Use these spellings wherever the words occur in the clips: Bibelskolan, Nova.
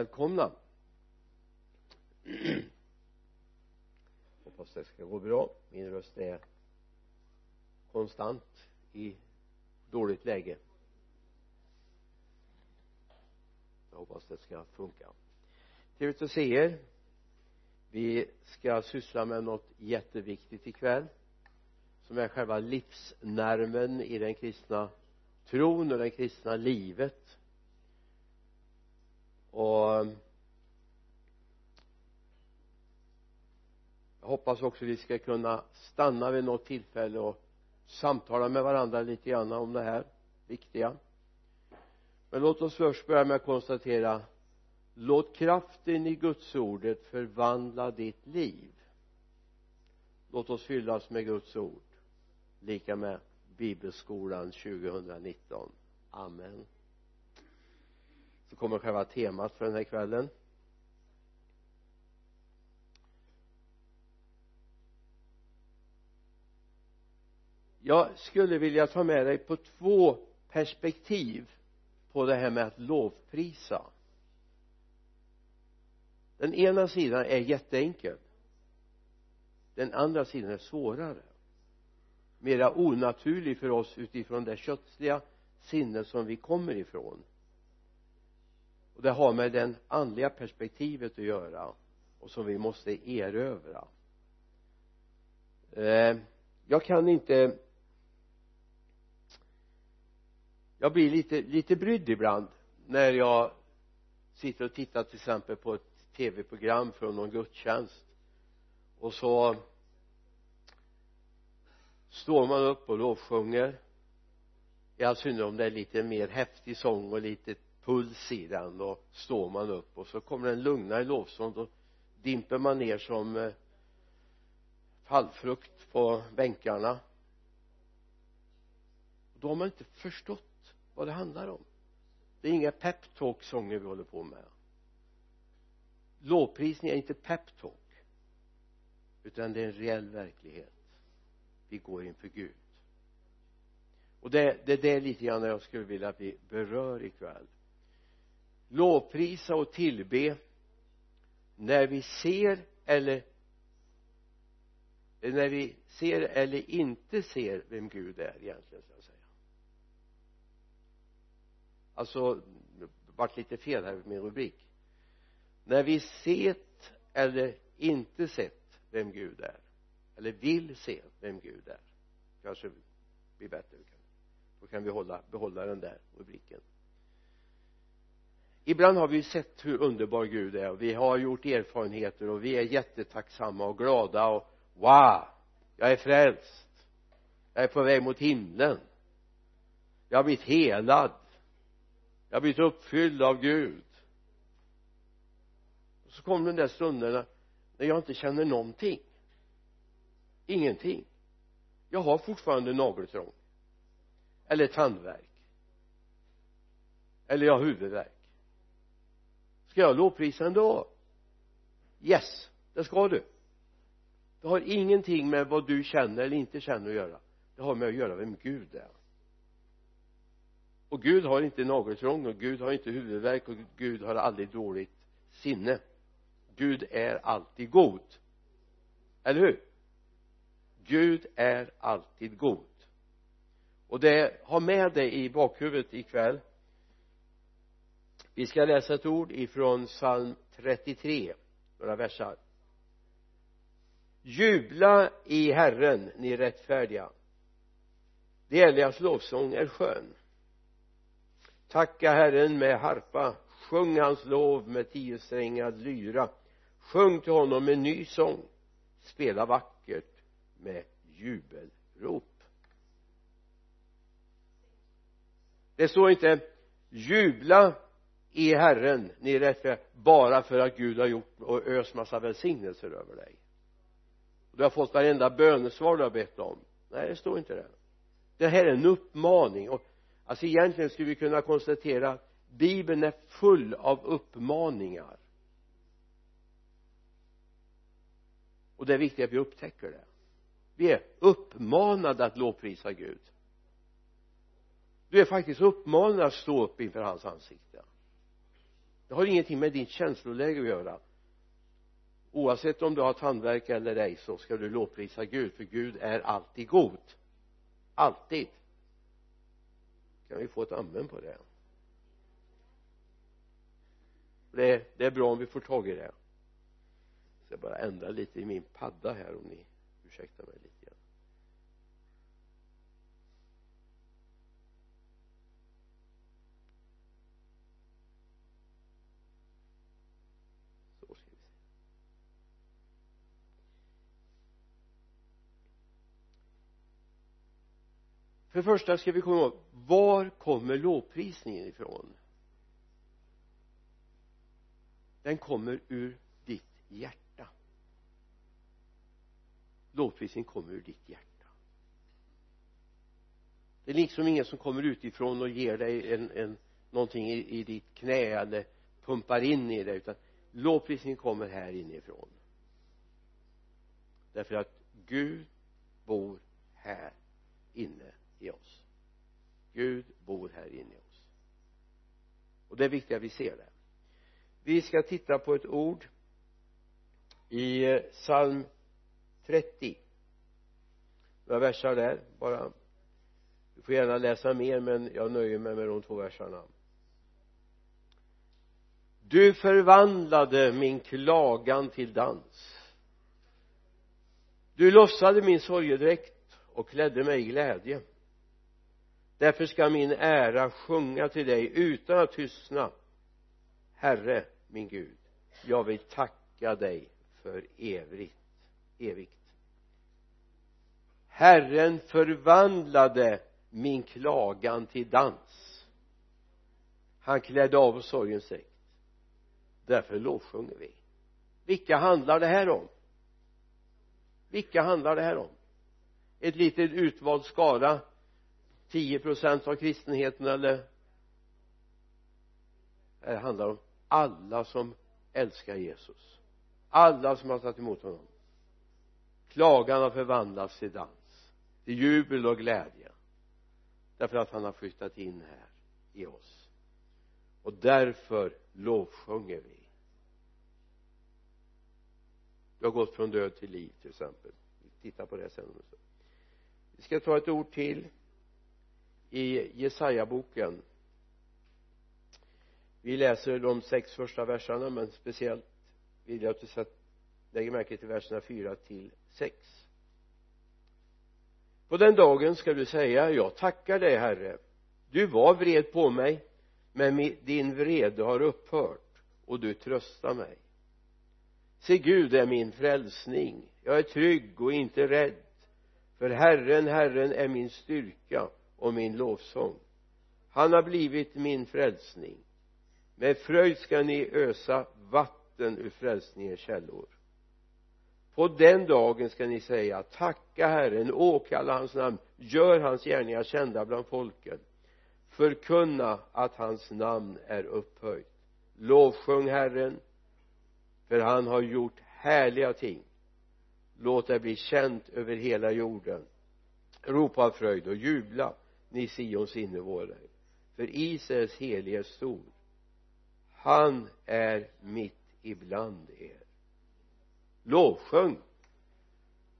Välkomna. Hoppas det ska gå bra. Min röst är konstant i dåligt läge. Jag hoppas det ska funka. Trevligt att se er. Vi ska syssla med något jätteviktigt ikväll, som är själva livsnerven i den kristna tron och det kristna livet. Och jag hoppas också vi ska kunna stanna vid något tillfälle och samtala med varandra lite grann om det här viktiga. Men låt oss först börja med att konstatera: låt kraften i Guds ordet förvandla ditt liv. Låt oss fyllas med Guds ord, lika med Bibelskolan 2019. Amen. Så kommer själva temat för den här kvällen. Jag skulle vilja ta med dig på två perspektiv på det här med att lovprisa. Den ena sidan är jätteenkel. Den andra sidan är svårare. Mera onaturlig för oss utifrån det kötsliga sinne som vi kommer ifrån. Och det har med den andliga perspektivet att göra, och som vi måste erövra. Jag blir lite brydd ibland när jag sitter och tittar till exempel på ett tv-program från någon gudstjänst, och så står man upp och lovsjunger, i all synnerhet om det är lite mer häftig sång och lite puls i den. Och står man upp och så kommer en lugnare lovsång, och dimper man ner som fallfrukt på bänkarna. Då har man inte förstått vad det handlar om. Det är inga pep-talk-sånger vi håller på med. Lovprisning är inte pep-talk, utan det är en reell verklighet. Vi går inför Gud. Och det är lite grann jag skulle vilja att vi berör ikväll. Lovprisa och tillbe när vi ser eller inte ser vem Gud är egentligen, ska jag säga. Alltså, det var lite fel här med min rubrik. När vi sett eller inte sett vem Gud är, eller vill se vem Gud är, kanske blir bättre. Då kan vi behålla den där rubriken. Ibland har vi sett hur underbar Gud är, och vi har gjort erfarenheter, och vi är jättetacksamma och glada, och wow, jag är frälst, jag är på väg mot himlen, jag har blivit helad, jag har blivit uppfylld av Gud. Och så kommer den där stunden när jag inte känner någonting, ingenting. Jag har fortfarande nageltrång, eller tandvärk, eller jag har huvudvärk. Ska jag lovprisa ändå? Yes, det ska du. Det har ingenting med vad du känner eller inte känner att göra. Det har med att göra vem Gud är. Och Gud har inte nageltrång, och Gud har inte huvudvärk, och Gud har aldrig dåligt sinne. Gud är alltid god. Eller hur? Gud är alltid god. Och det har med dig i bakhuvudet ikväll. Vi ska läsa ett ord ifrån psalm 33, några versar. Jubla i Herren, ni rättfärdiga. Det Elias lovsång är skön. Tacka Herren med harpa, sjung hans lov med 10-strängad lyra. Sjung till honom en ny sång, spela vackert med jubelrop. Det står inte jubla i Herren, ni rättfärdiga, bara för att Gud har gjort och öst massa välsignelser över dig. Du har fått varenda bönesvar du har bett om. Nej, det står inte det. Det här är en uppmaning. Och alltså egentligen skulle vi kunna konstatera att Bibeln är full av uppmaningar. Och det är viktigt att vi upptäcker det. Vi är uppmanade att lovprisa Gud. Du är faktiskt uppmanad att stå upp inför hans ansikte. Det har ingenting med ditt känsloläge att göra. Oavsett om du har tandvärk eller ej, så ska du lovprisa Gud, för Gud är alltid god. Alltid. Kan vi få ett amen på det? Det är bra om vi får tag i det. Jag ska bara ändra lite i min padda här, om ni ursäktar mig lite grann. Så ska vi se. För det första ska vi komma ihåg, var kommer lovprisningen ifrån? Den kommer ur ditt hjärta. Lovprisen kommer ur ditt hjärta. Det är liksom ingen som kommer utifrån och ger dig någonting i ditt knä eller pumpar in i dig, utan lovprisen kommer här inifrån. Därför att Gud bor här inne i oss. Gud bor här inne i oss. Och det är viktigt att vi ser det. Vi ska titta på ett ord i psalm 30. Några versar där bara. Du får gärna läsa mer, men jag nöjer mig med de två versarna. Du förvandlade min klagan till dans. Du lossade min sorgedräkt och klädde mig i glädje. Därför ska min ära sjunga till dig utan att tystna. Herre, min Gud, jag vill tacka dig för evigt. Herren förvandlade min klagan till dans. Han klädde av sorgens dräkt. Därför lovsjunger vi. Vilka handlar det här om? Vilka handlar det här om? Ett litet utvald skara, 10% av kristenheten, eller? Det handlar om alla som älskar Jesus. Alla som har tagit emot honom. Klagan har förvandlats till dans, till jubel och glädje, därför att han har flyttat in här i oss, och därför lovsjunger vi. Du har gått från död till liv, till exempel. Vi tittar på det sen. Vi ska ta ett ord till i Jesaja-boken. Vi läser de 6 första verserna, men speciellt vill jag att du lägger märke till verserna 4-6. På den dagen ska du säga: jag tackar dig, Herre. Du var vred på mig, men din vrede har upphört, och du tröstar mig. Se, Gud är min frälsning. Jag är trygg och inte rädd. För Herren, Herren är min styrka och min lovsång. Han har blivit min frälsning. Med fröjd ska ni ösa vatten ur frälsningens källor. På den dagen ska ni säga: tacka Herren, åkalla hans namn, gör hans gärningar kända bland folken, förkunna att hans namn är upphöjt, lovsjung Herren, för han har gjort härliga ting, låt det bli känt över hela jorden, ropa av fröjd och jubla, ni Sions innevånare, för Israels helige är stor, han är mitt ibland er. Lovsjung,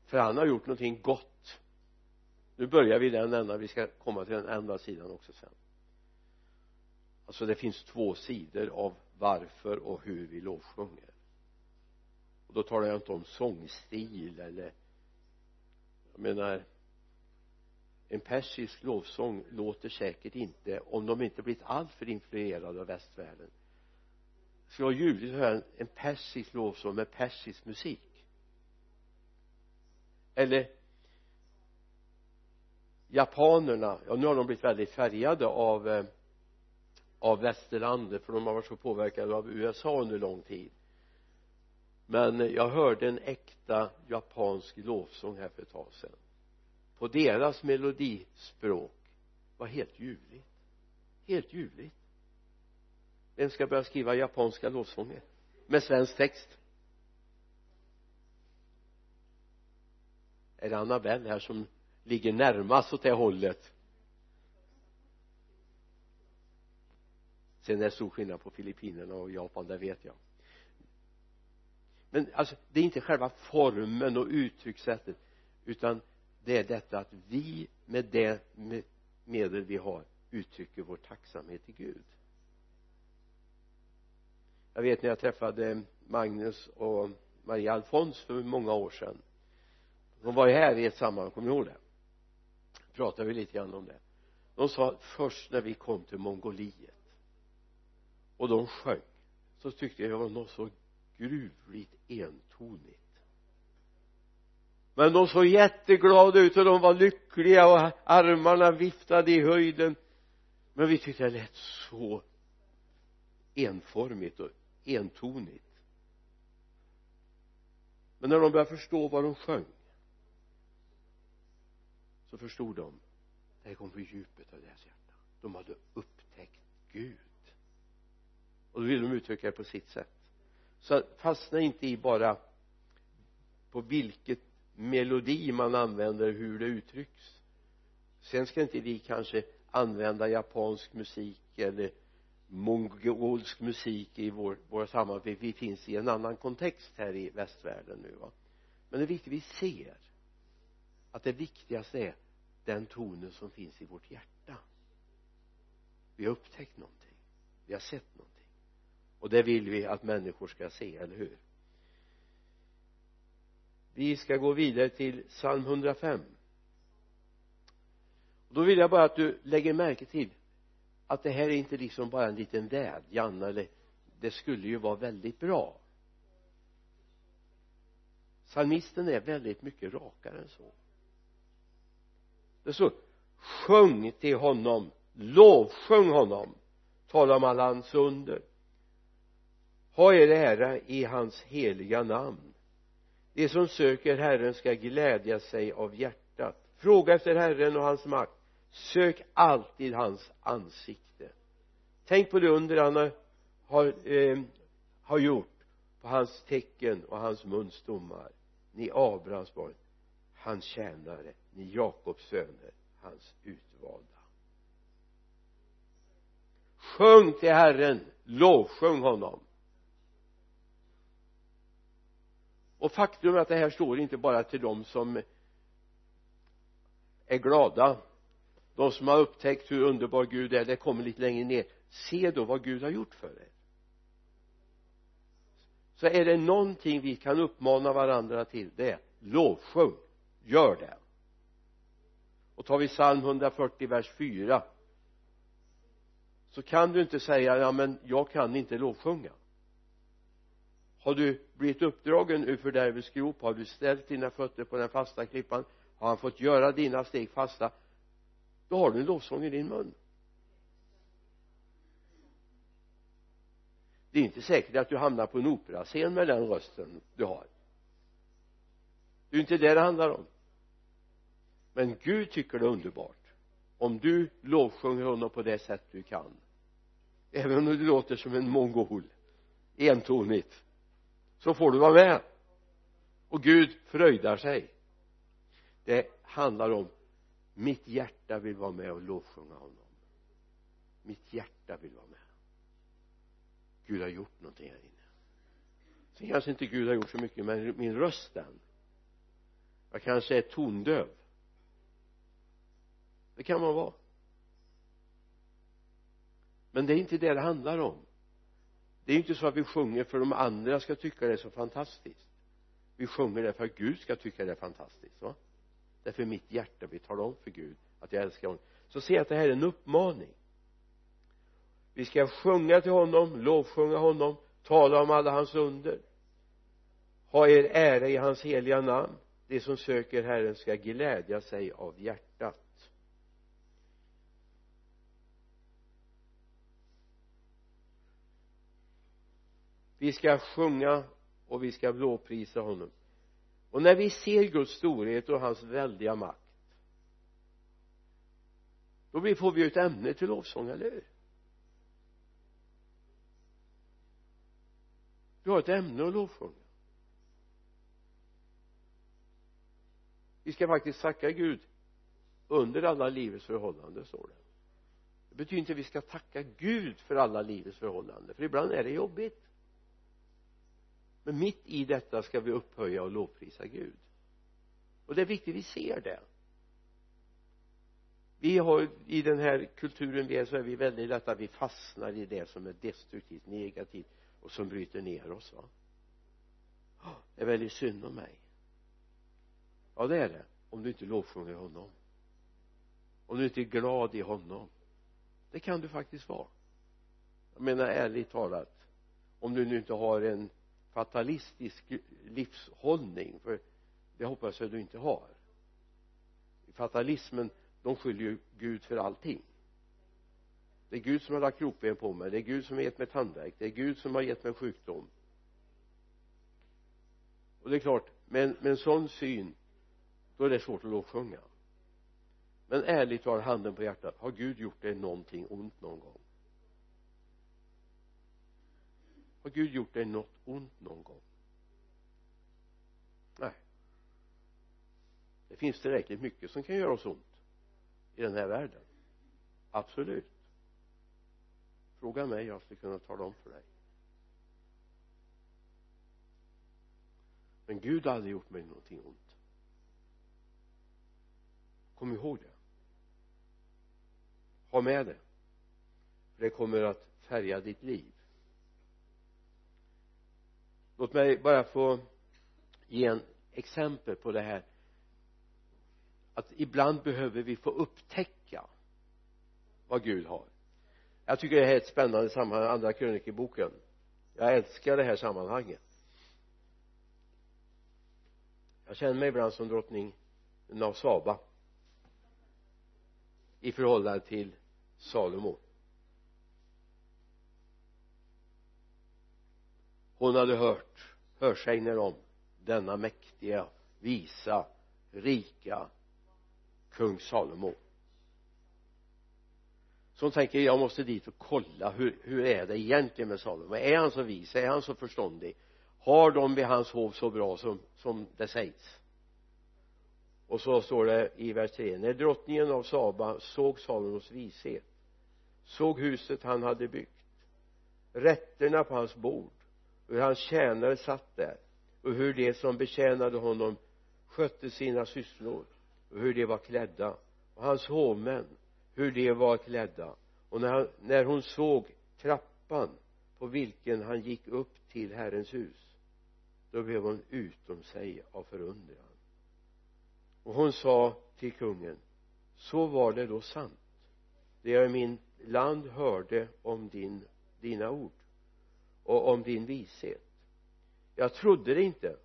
för han har gjort någonting gott. Nu börjar vi den ända, vi ska komma till den andra sidan också sen. Alltså det finns 2 sidor av varför och hur vi lovsjunger. Och då talar jag inte om sångstil eller, jag menar, en persisk lovsång låter säkert inte, om de inte blivit alltför influerade av västvärlden. Så jag ljudligt hör en persisk lovsång med persisk musik, eller japanerna, ja, nu har de blivit väldigt färgade av västerlandet, för de har varit så påverkade av USA under lång tid, men jag hörde en äkta japansk lovsång här för ett tag sedan. På deras melodispråk var helt ljuvligt. Den ska börja skriva japanska lovsånger med svensk text. Är det Annabelle här som ligger närmast åt det hållet? Sen är det stor skillnad på Filippinerna och Japan, det vet jag. Men alltså, det är inte själva formen och uttryckssättet, utan det är detta att vi med det medel vi har uttrycker vår tacksamhet till Gud. Jag vet när jag träffade Magnus och Maria Alfons för många år sedan. De var ju här i ett sammanhang, kommer ni ihåg det? Pratade vi lite grann om det. De sa att först när vi kom till Mongoliet och de sjöng, så tyckte jag det var något så gruvligt entonigt. Men de såg jätteglada ut och de var lyckliga och armarna viftade i höjden. Men vi tyckte det lät så enformigt och entonigt. Men när de började förstå vad de sjöng, så förstod de det här kom på djupet av deras hjärta. De hade upptäckt Gud. Och då ville de uttrycka det på sitt sätt. Så fastna inte i bara på vilket melodi man använder, hur det uttrycks. Sen ska inte vi kanske använda japansk musik eller mongolsk musik i våra sammanhang. Vi finns i en annan kontext här i västvärlden nu, va? Men det viktiga vi ser, att det viktigaste är den tonen som finns i vårt hjärta. Vi har upptäckt någonting, vi har sett någonting, och det vill vi att människor ska se, eller hur? Vi ska gå vidare till psalm 105. Och då vill jag bara att du lägger märke till att det här är inte liksom bara en liten vädjan, eller det skulle ju vara väldigt bra. Psalmisten är väldigt mycket rakare än så. Det står: sjung till honom, lovsjung honom, tala om alla hans under, ha er ära i hans heliga namn. De som söker Herren ska glädja sig av hjärtat. Fråga efter Herren och hans makt. Sök alltid hans ansikte. Tänk på det under han har gjort, på hans tecken och hans munsdomar. Ni Abrahams barn, hans tjänare, ni Jakobs söner, hans utvalda. Sjung till Herren, lovsjung honom. Och faktum är att det här står inte bara till dem som är glada, de som har upptäckt hur underbar Gud är. Det kommer lite längre ner: se då vad Gud har gjort för er. Så är det någonting vi kan uppmana varandra till, det är lovsjung, gör det. Och tar vi psalm 140 vers 4, så kan du inte säga: ja, men jag kan inte lovsjunga. Har du blivit uppdragen ur fördärvets grop, har du ställt dina fötter på den fasta klippan, har han fått göra dina steg fasta, då har du en lovsång i din mun. Det är inte säkert att du hamnar på en operascen med den rösten du har. Det är inte det det handlar om. Men Gud tycker det är underbart om du lovsjunger honom på det sätt du kan, även om du låter som en mongol, entonigt. Så får du vara med. Och Gud fröjdar sig. Det handlar om: mitt hjärta vill vara med och lovsjunga honom. Mitt hjärta vill vara med. Gud har gjort någonting här inne. Sen kanske inte Gud har gjort så mycket med min röst än. Jag kanske är tondöv. Det kan man vara. Men det är inte det det handlar om. Det är inte så att vi sjunger för de andra ska tycka det är så fantastiskt. Vi sjunger det för att Gud ska tycka det är fantastiskt, va? Därför mitt hjärta vill tala om för Gud att jag älskar honom. Så se att det här är en uppmaning. Vi ska sjunga till honom, lovsjunga honom, tala om alla hans under, ha er ära i hans heliga namn. Det som söker Herren ska glädja sig av hjärtat. Vi ska sjunga och vi ska blåprisa honom. Och när vi ser Guds storhet och hans väldiga makt, då får vi ett ämne till lovsång, eller hur? Vi har ett ämne att lovsånga. Vi ska faktiskt tacka Gud under alla livets förhållanden, står det. Det betyder inte att vi ska tacka Gud för alla livets förhållanden, för ibland är det jobbigt. Men mitt i detta ska vi upphöja och lovprisa Gud. Och det är viktigt vi ser det. Vi har i den här kulturen vi är, så är vi väldigt lätta att vi fastnar i det som är destruktivt, negativt och som bryter ner oss, va? Det är väldigt synd om mig. Ja, det är det. Om du inte lovsjunger honom, om du inte är glad i honom. Det kan du faktiskt vara. Jag menar ärligt talat, om du nu inte har en fatalistisk livshållning, för det hoppas jag du inte har. Fatalismen, de skyller ju Gud för allting. Det är Gud som har lagt kroppen på mig, det är Gud som har gett mig tandvärk, det är Gud som har gett mig sjukdom. Och det är klart, men med en sån syn, då är det svårt att lovsjunga. Men ärligt talat, handen på hjärtat, har Gud gjort dig någonting ont någon gång? Har Gud gjort dig något ont någon gång? Nej. Det finns tillräckligt mycket som kan göra oss ont i den här världen. Absolut. Fråga mig, jag skulle kunna tala om för dig. Men Gud har aldrig gjort mig någonting ont. Kom ihåg det. Ha med det. För det kommer att färga ditt liv. Låt mig bara få ge en exempel på det här. Att ibland behöver vi få upptäcka vad Gud har. Jag tycker det här är ett spännande sammanhang, andra krönikeboken. Jag älskar det här sammanhanget. Jag känner mig ibland som drottning av Saba i förhållande till Salomo. Hon hade hörsägner om denna mäktiga, visa, rika kung Salomo, som tänker, jag måste dit och kolla hur är det egentligen med Salomo. Är han så vis? Är han så förståndig? Har de vid hans hov så bra som det sägs? Och så står det i vers 3: när drottningen av Saba såg Salomos vishet, såg huset han hade byggt, rätterna på hans bord, hur hans tjänare satt där, och hur de som betjänade honom skötte sina sysslor, och hur de var klädda, och hans hovmän, hur de var klädda, och när hon såg trappan på vilken han gick upp till Herrens hus, då blev hon utom sig av förundran. Och hon sa till kungen: så var det då sant, det jag i min land hörde om dina ord och om din vishet. Jag trodde det inte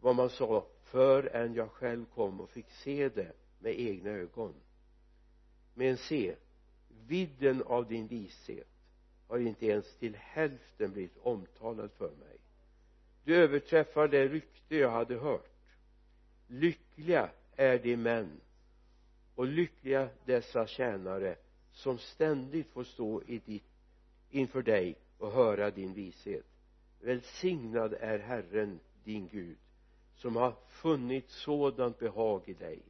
vad man sa, förrän jag själv kom och fick se det med egna ögon. Men se, vidden av din vishet har inte ens till hälften blivit omtalad för mig. Du överträffar det rykte jag hade hört. Lyckliga är de män och lyckliga dessa tjänare som ständigt får stå inför dig och höra din vishet. Välsignad är Herren din Gud, som har funnit sådant behag i dig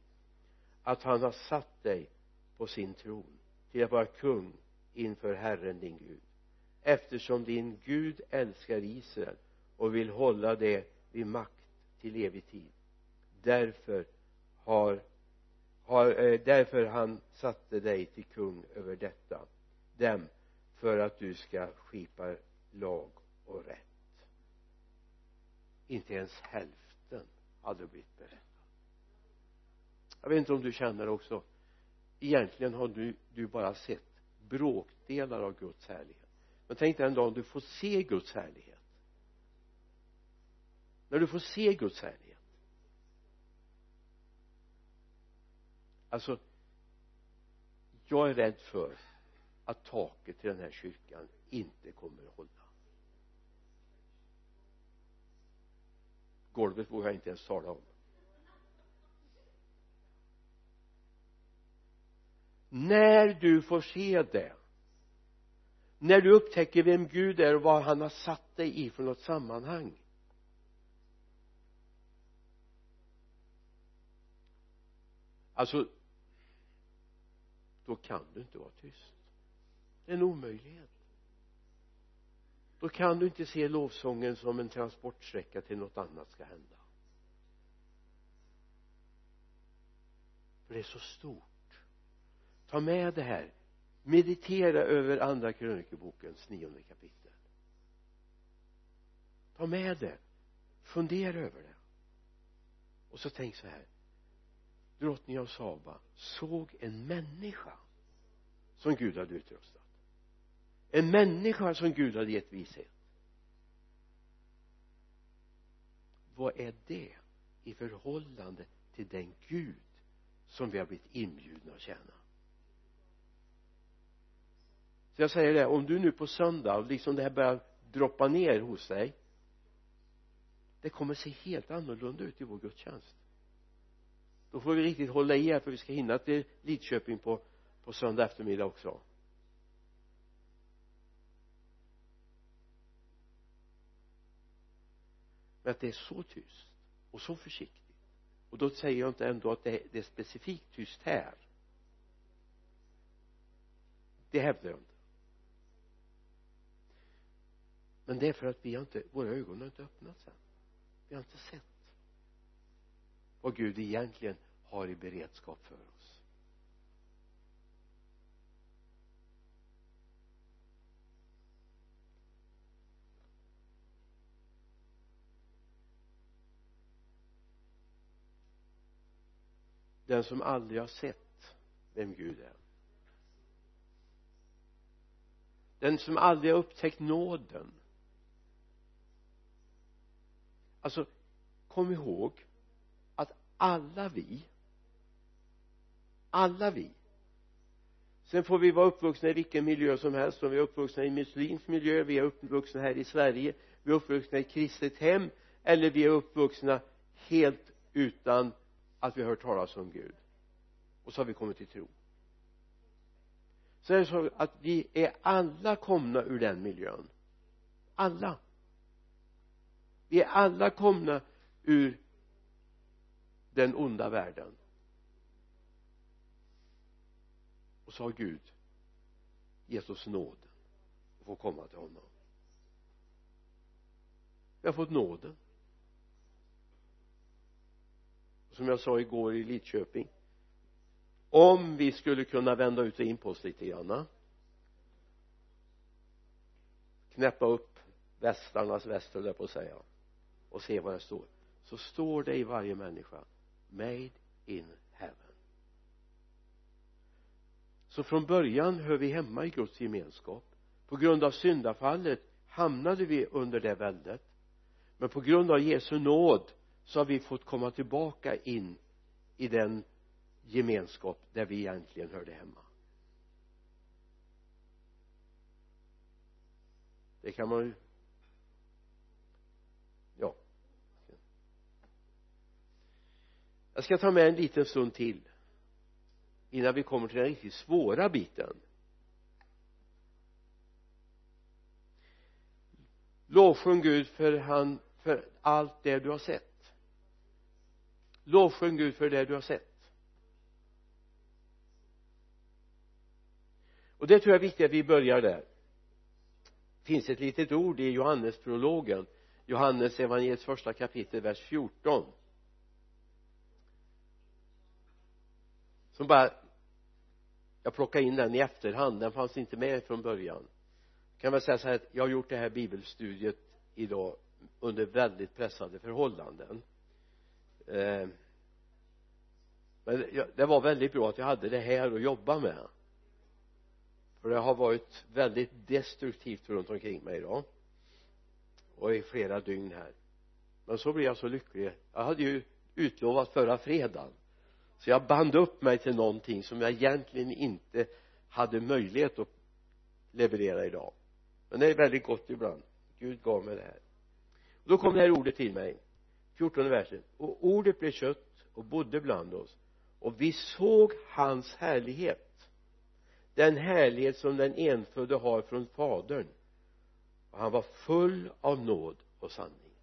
att han har satt dig på sin tron till att vara kung inför Herren din Gud, eftersom din Gud älskar Israel och vill hålla det vid makt till evig tid. Därför han satte dig till kung över detta dem, för att du ska skipa lag och rätt. Inte ens hälften hade blivit berättat. Jag vet inte om du känner också, egentligen har du bara sett bråkdelar av Guds härlighet. Men tänk dig en dag du får se Guds härlighet. När du får se Guds härlighet, alltså jag är rädd för att taket till den här kyrkan inte kommer att hålla. Golvet vågar jag inte ens tala om. När du får se det, när du upptäcker vem Gud är och vad han har satt dig i för något sammanhang, alltså då kan du inte vara tyst. Det är en omöjlighet. Då kan du inte se lovsången som en transportsträcka till något annat ska hända. För det är så stort. Ta med det här. Meditera över andra krönikebokens 9:e kapitel. Ta med det. Fundera över det. Och så tänk så här. Drottningen av Saba såg en människa som Gud hade utrustat. En människa som Gud hade gett vishet. Vad är det i förhållande till den Gud som vi har blivit inbjudna att tjäna? Så jag säger det, om du nu på söndag liksom det här börjar droppa ner hos dig, det kommer se helt annorlunda ut i vår gudstjänst. Då får vi riktigt hålla i här, för vi ska hinna till Lidköping på söndag eftermiddag också. Men att det är så tyst och så försiktigt. Och då säger jag inte ändå att det är specifikt tyst här. Det hävdar jag inte. Men det är för att våra ögon har inte öppnat sen. Vi har inte sett vad Gud egentligen har i beredskap för oss. Den som aldrig har sett vem Gud är. Den som aldrig har upptäckt nåden. Alltså, kom ihåg att alla vi, sen får vi vara uppvuxna i vilken miljö som helst, om vi är uppvuxna i muslims miljö, vi är uppvuxna här i Sverige, vi är uppvuxna i kristet hem, eller vi är uppvuxna helt utan att vi har hört talas om Gud. Och så har vi kommit till tro. Så är det så att vi är alla komna ur den miljön. Alla. Vi är alla komna ur den onda världen. Och så har Gud gett oss nåden och får komma till honom. Vi har fått nåden. Som jag sa igår i Lidköping. Om vi skulle kunna vända ut och in på oss lite grann. Knäppa upp västarnas väster där på att säga. Och se vad det står. Så står det i varje människa. Made in heaven. Så från början hör vi hemma i Guds gemenskap. På grund av syndafallet hamnade vi under det väldet. Men på grund av Jesu nåd så har vi fått komma tillbaka in i den gemenskap där vi egentligen hörde hemma. Det kan man ju. Ja. Jag ska ta med en liten stund till innan vi kommer till den riktigt svåra biten. Lovsjung Gud för allt det du har sett. Lovsjung Gud för det du har sett. Och det tror jag är viktigt att vi börjar där. Det finns ett litet ord i Johannesprologen. Johannes evangeliets första kapitel, vers 14. Som bara, jag plockar in den i efterhand. Den fanns inte med från början. Jag kan väl säga så här att jag har gjort det här bibelstudiet idag under väldigt pressade förhållanden. Men det var väldigt bra att jag hade det här att jobba med, för det har varit väldigt destruktivt runt omkring mig idag och i flera dygn här. Men så blev jag så lycklig. Jag hade ju utlovat förra fredagen, så jag band upp mig till någonting som jag egentligen inte hade möjlighet att leverera idag. Men det är väldigt gott ibland. Gud gav mig det här. Och då kom det här ordet till mig, 14:e versen. Och ordet blev kött och bodde bland oss, och vi såg hans härlighet, den härlighet som den enfödde har från fadern, och han var full av nåd och sanning.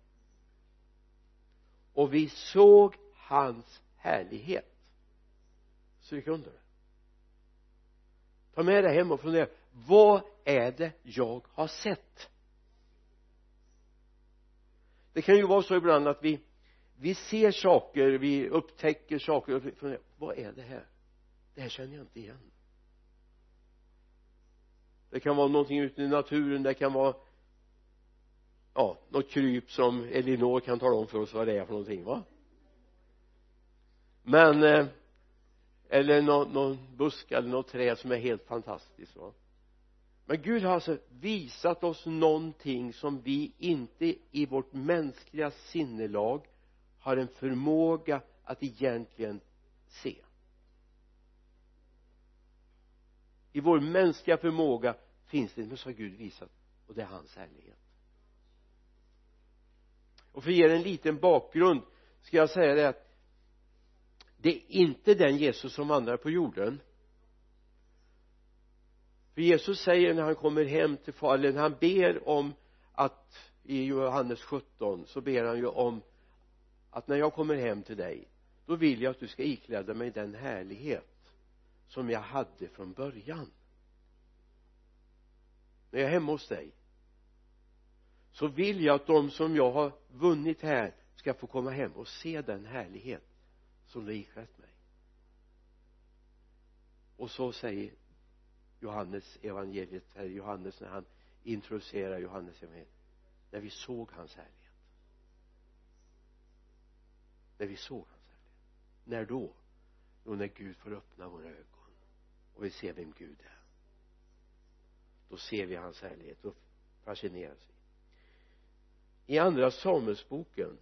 Och vi såg hans härlighet. Stryk under det. Ta med dig hem och fundera, vad är det jag har sett? Det kan ju vara så ibland att vi ser saker, vi upptäcker saker och funderar, vad är det här? Det här känner jag inte igen. Det kan vara någonting ute i naturen, det kan vara något kryp som Elinor kan tala om för oss vad det är för någonting, va? Men eller någon busk eller något träd som är helt fantastiskt, va? Men Gud har alltså visat oss någonting som vi inte i vårt mänskliga sinnelag har en förmåga att egentligen se. I vår mänskliga förmåga finns det, men så har Gud visat, och det är hans härlighet. Och för att ge en liten bakgrund ska jag säga det att det är inte den Jesus som vandrar på jorden. För Jesus säger när han kommer hem till fadern, när han ber om att i Johannes 17 så ber han ju om att när jag kommer hem till dig då vill jag att du ska ikläda mig den härlighet som jag hade från början. När jag är hemma hos dig så vill jag att de som jag har vunnit här ska få komma hem och se den härlighet som du iklätt mig. Och så säger Johannes evangeliet, eller Johannes när han introducerar Johannes evangeliet, när vi såg hans härlighet. När vi såg hans härlighet. När då? Jo, när Gud får öppna våra ögon och vi ser vem Gud är. Då ser vi hans härlighet och fascineras vi. I andra Samuelsboken,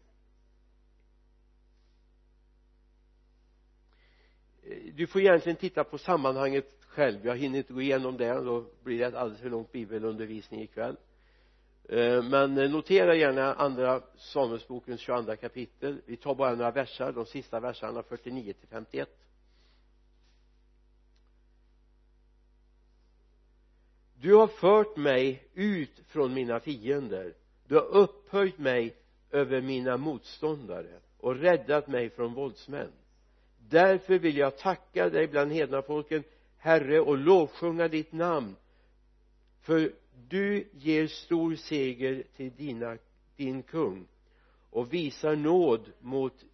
du får egentligen titta på sammanhanget själv, jag hinner inte gå igenom det, då blir det alldeles för långt bibelundervisning ikväll, men notera gärna andra Samuelsbokens 22 kapitel. Vi tar bara några versar, de sista versarna 49-51. Du har fört mig ut från mina fiender, du har upphöjt mig över mina motståndare och räddat mig från våldsmän. Därför vill jag tacka dig bland hedna folken, Herre, och lovsjunga ditt namn, för du ger stor seger till din kung och visar nåd mot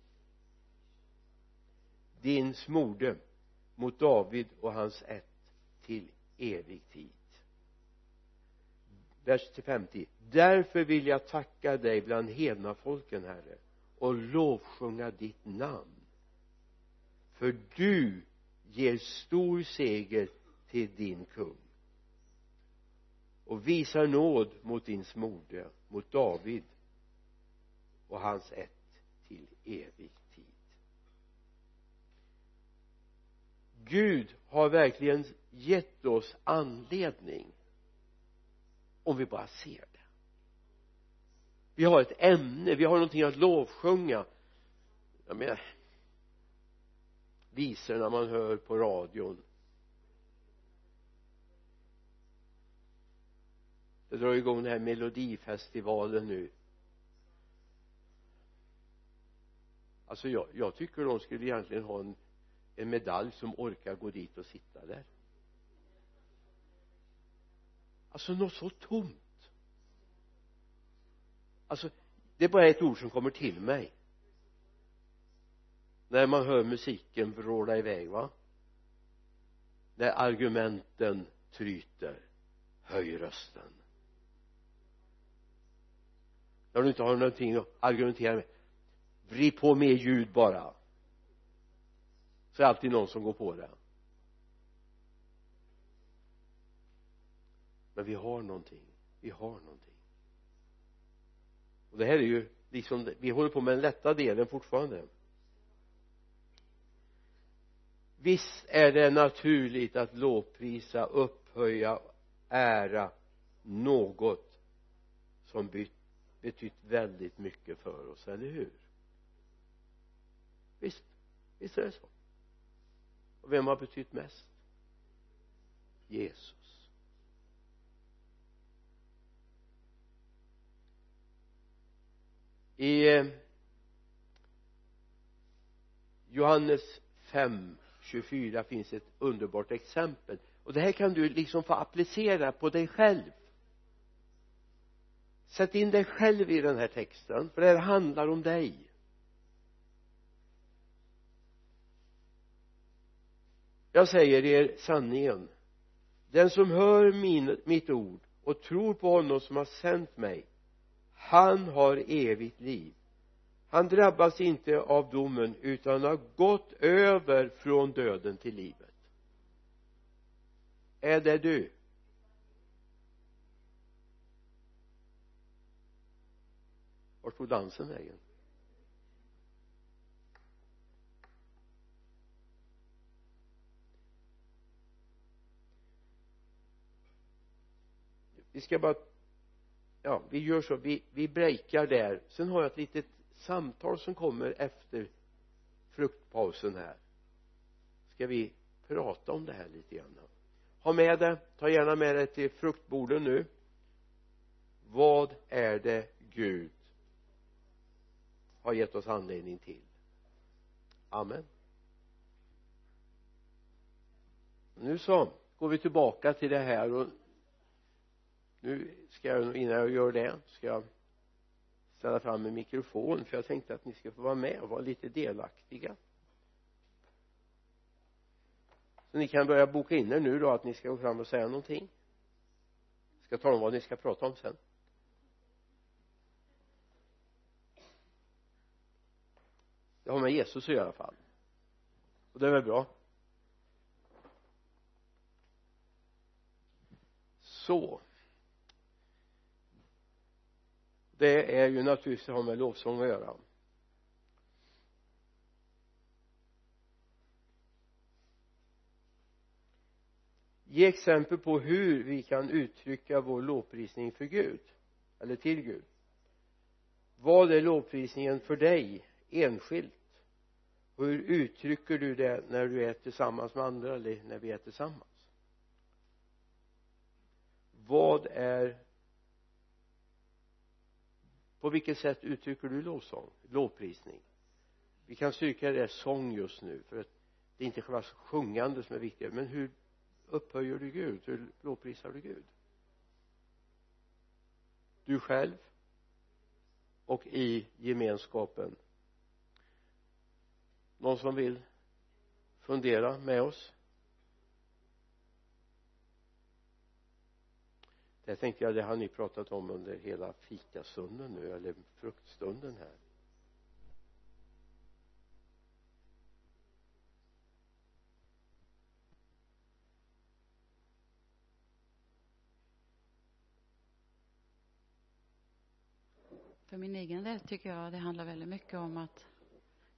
din smorde, mot David och hans ett, till evig tid. Vers 50. Därför vill jag tacka dig bland hedna folken, Herre, och lovsjunga ditt namn, för du ger stor seger till din kung och visar nåd mot din smorde, mot David och hans ett, till evig tid. Gud har verkligen gett oss anledning, om vi bara ser det. Vi har ett ämne, vi har någonting att lovsjunga. Jag menar, visorna man hör på radion, det drar igång den här melodifestivalen nu. Alltså jag tycker de skulle egentligen ha en medalj som orkar gå dit och sitta där. Alltså något så tomt. Alltså det är bara ett ord som kommer till mig när man hör musiken vråla iväg, va? När argumenten tryter, höj rösten. När du inte har någonting att argumentera med, vrid på mer ljud bara. Så är alltid någon som går på det. Men vi har någonting. Och det här är ju liksom, vi håller på med den lätta delen fortfarande. Visst är det naturligt att lovprisa, upphöja, ära något som betytt väldigt mycket för oss, eller hur? Visst är det så. Och vem har betytt mest? Jesus. I Johannes 5:24 finns ett underbart exempel Och det här kan du liksom få applicera på dig själv. Sätt in dig själv i den här texten, för det här handlar om dig. Jag säger er sanningen. Den som hör mitt ord och tror på honom som har sänt mig, han har evigt liv. Han drabbas inte av domen, utan har gått över från döden till livet. Är det du? Vart tog dansen vägen? Vi ska bara, ja, vi gör så, vi breakar där. Sen har jag ett litet samtal som kommer efter fruktpausen här. Ska vi prata om det här lite grann. Ha med det, ta gärna med det till fruktborden nu. Vad är det Gud har gett oss anledning till? Amen. Nu så går vi tillbaka till det här, och nu ska jag, innan jag gör det, ska jag ställa fram en mikrofon, för jag tänkte att ni ska få vara med och vara lite delaktiga. Så ni kan börja boka in er nu då, att ni ska gå fram och säga någonting. Jag ska tala om vad ni ska prata om sen. Det har med Jesus i alla fall. Och det är väl bra. Så. Det är ju naturligtvis att ha med lovsång att göra. Ge exempel på hur vi kan uttrycka vår lovprisning för Gud. Eller till Gud. Vad är lovprisningen för dig enskilt? Hur uttrycker du det när du är tillsammans med andra, eller när vi är tillsammans? Vad är, på vilket sätt uttrycker du lovsång, lovprisning? Vi kan styrka det sång just nu, för att det är inte själva sjungande som är viktigt, men hur upphöjer du Gud? Hur lovprisar du Gud? Du själv och i gemenskapen. Någon som vill fundera med oss? Det tänkte jag, det har ni pratat om under hela fikastunden nu, eller fruktstunden här. För min egen del tycker jag det handlar väldigt mycket om att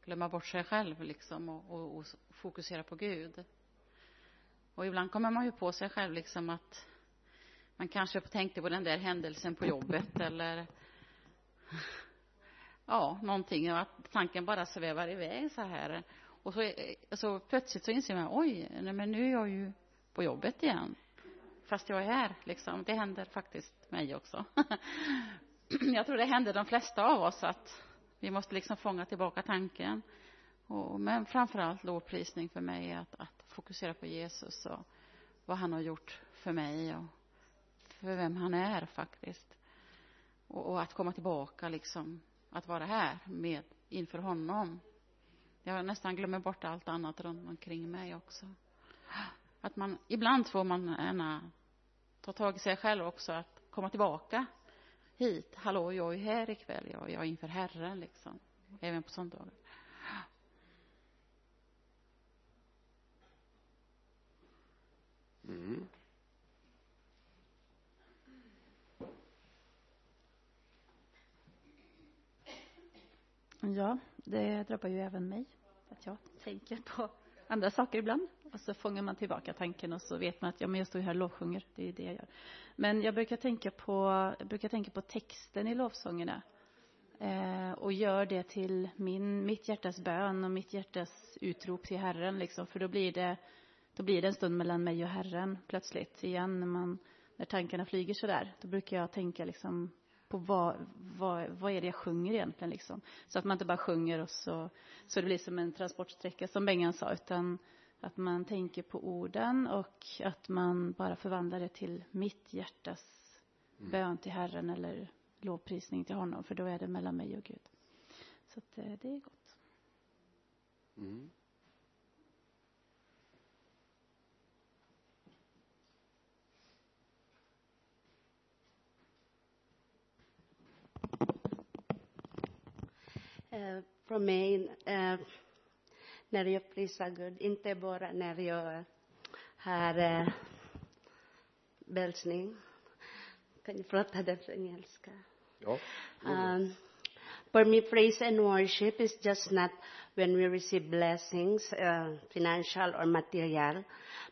glömma bort sig själv liksom, och fokusera på Gud. Och ibland kommer man ju på sig själv liksom, att man kanske tänkte på den där händelsen på jobbet eller ja, någonting, och att tanken bara svävar iväg så här. Och så plötsligt så inser man, oj, nej, men nu är jag ju på jobbet igen. Fast jag är här liksom. Det händer faktiskt mig också. Jag tror det händer de flesta av oss, att vi måste liksom fånga tillbaka tanken. Men framförallt lovprisning för mig är att fokusera på Jesus och vad han har gjort för mig och för vem han är faktiskt. Och att komma tillbaka liksom, att vara här med, inför honom. Jag nästan glömmer bort allt annat runt omkring mig också. Att man, ibland får man gärna ta tag i sig själv också, att komma tillbaka hit. Hallå, jag är här ikväll, jag är inför Herren liksom, även på söndagar. Mm. Ja, det drabbar ju även mig, att jag tänker på andra saker ibland. Och så fångar man tillbaka tanken och så vet man att ja, men jag står ju här och lovsjunger, det är det jag gör. Men jag brukar tänka på texten i lovsångerna. Och gör det till mitt hjärtas bön och mitt hjärtas utrop till Herren. Liksom, för då blir det en stund mellan mig och Herren plötsligt igen. När tankarna flyger så där, då brukar jag tänka liksom på vad är det jag sjunger egentligen liksom. Så att man inte bara sjunger och så det blir som en transportsträcka som Bengan sa, utan Att man tänker på orden och att man bara förvandlar det till mitt hjärtas bön till Herren eller lovprisning till honom. För då är det mellan mig och Gud. Så att, det är gott. Mm. Från mig när jag prisar Gud, inte bara när jag har bälsning. Kan jag prata det på engelska? Ja. For me, praise and worship is just not when we receive blessings, financial or material.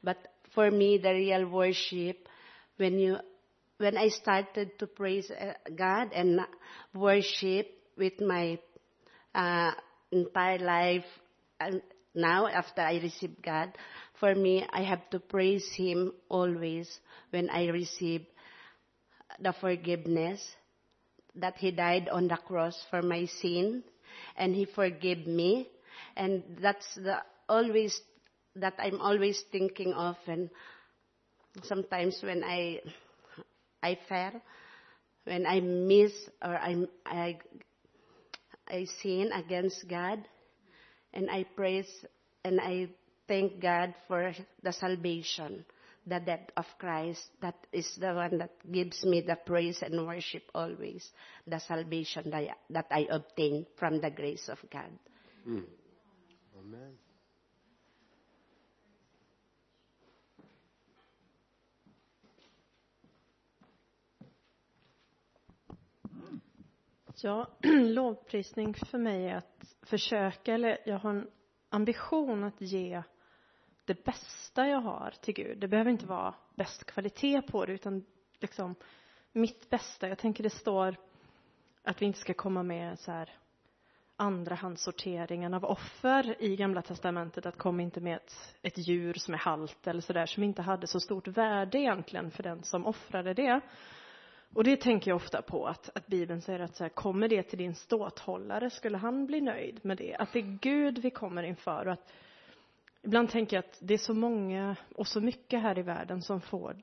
But for me, the real worship, when I started to praise God and worship with my entire life, and now after I receive God, for me, I have to praise Him always when I receive the forgiveness that He died on the cross for my sin, and He forgave me, and that's always that I'm always thinking of. And sometimes when I fail, when I miss or I sin against God, and I praise and I thank God for the salvation, the death of Christ. That is the one that gives me the praise and worship always, the salvation that I obtain from the grace of God. Mm. Amen. Ja, lovprisning för mig är att försöka, eller jag har en ambition att ge det bästa jag har till Gud. Det behöver inte vara bäst kvalitet på det, utan liksom mitt bästa. Jag tänker det står att vi inte ska komma med så här andrahandssorteringen av offer i Gamla testamentet. Att kom inte med ett djur som är halt eller sådär, som inte hade så stort värde egentligen för den som offrade det. Och det tänker jag ofta på, att Bibeln säger att så här, kommer det till din ståthållare, skulle han bli nöjd med det? Att det är Gud vi kommer inför. Och att, ibland tänker jag att det är så många och så mycket här i världen som får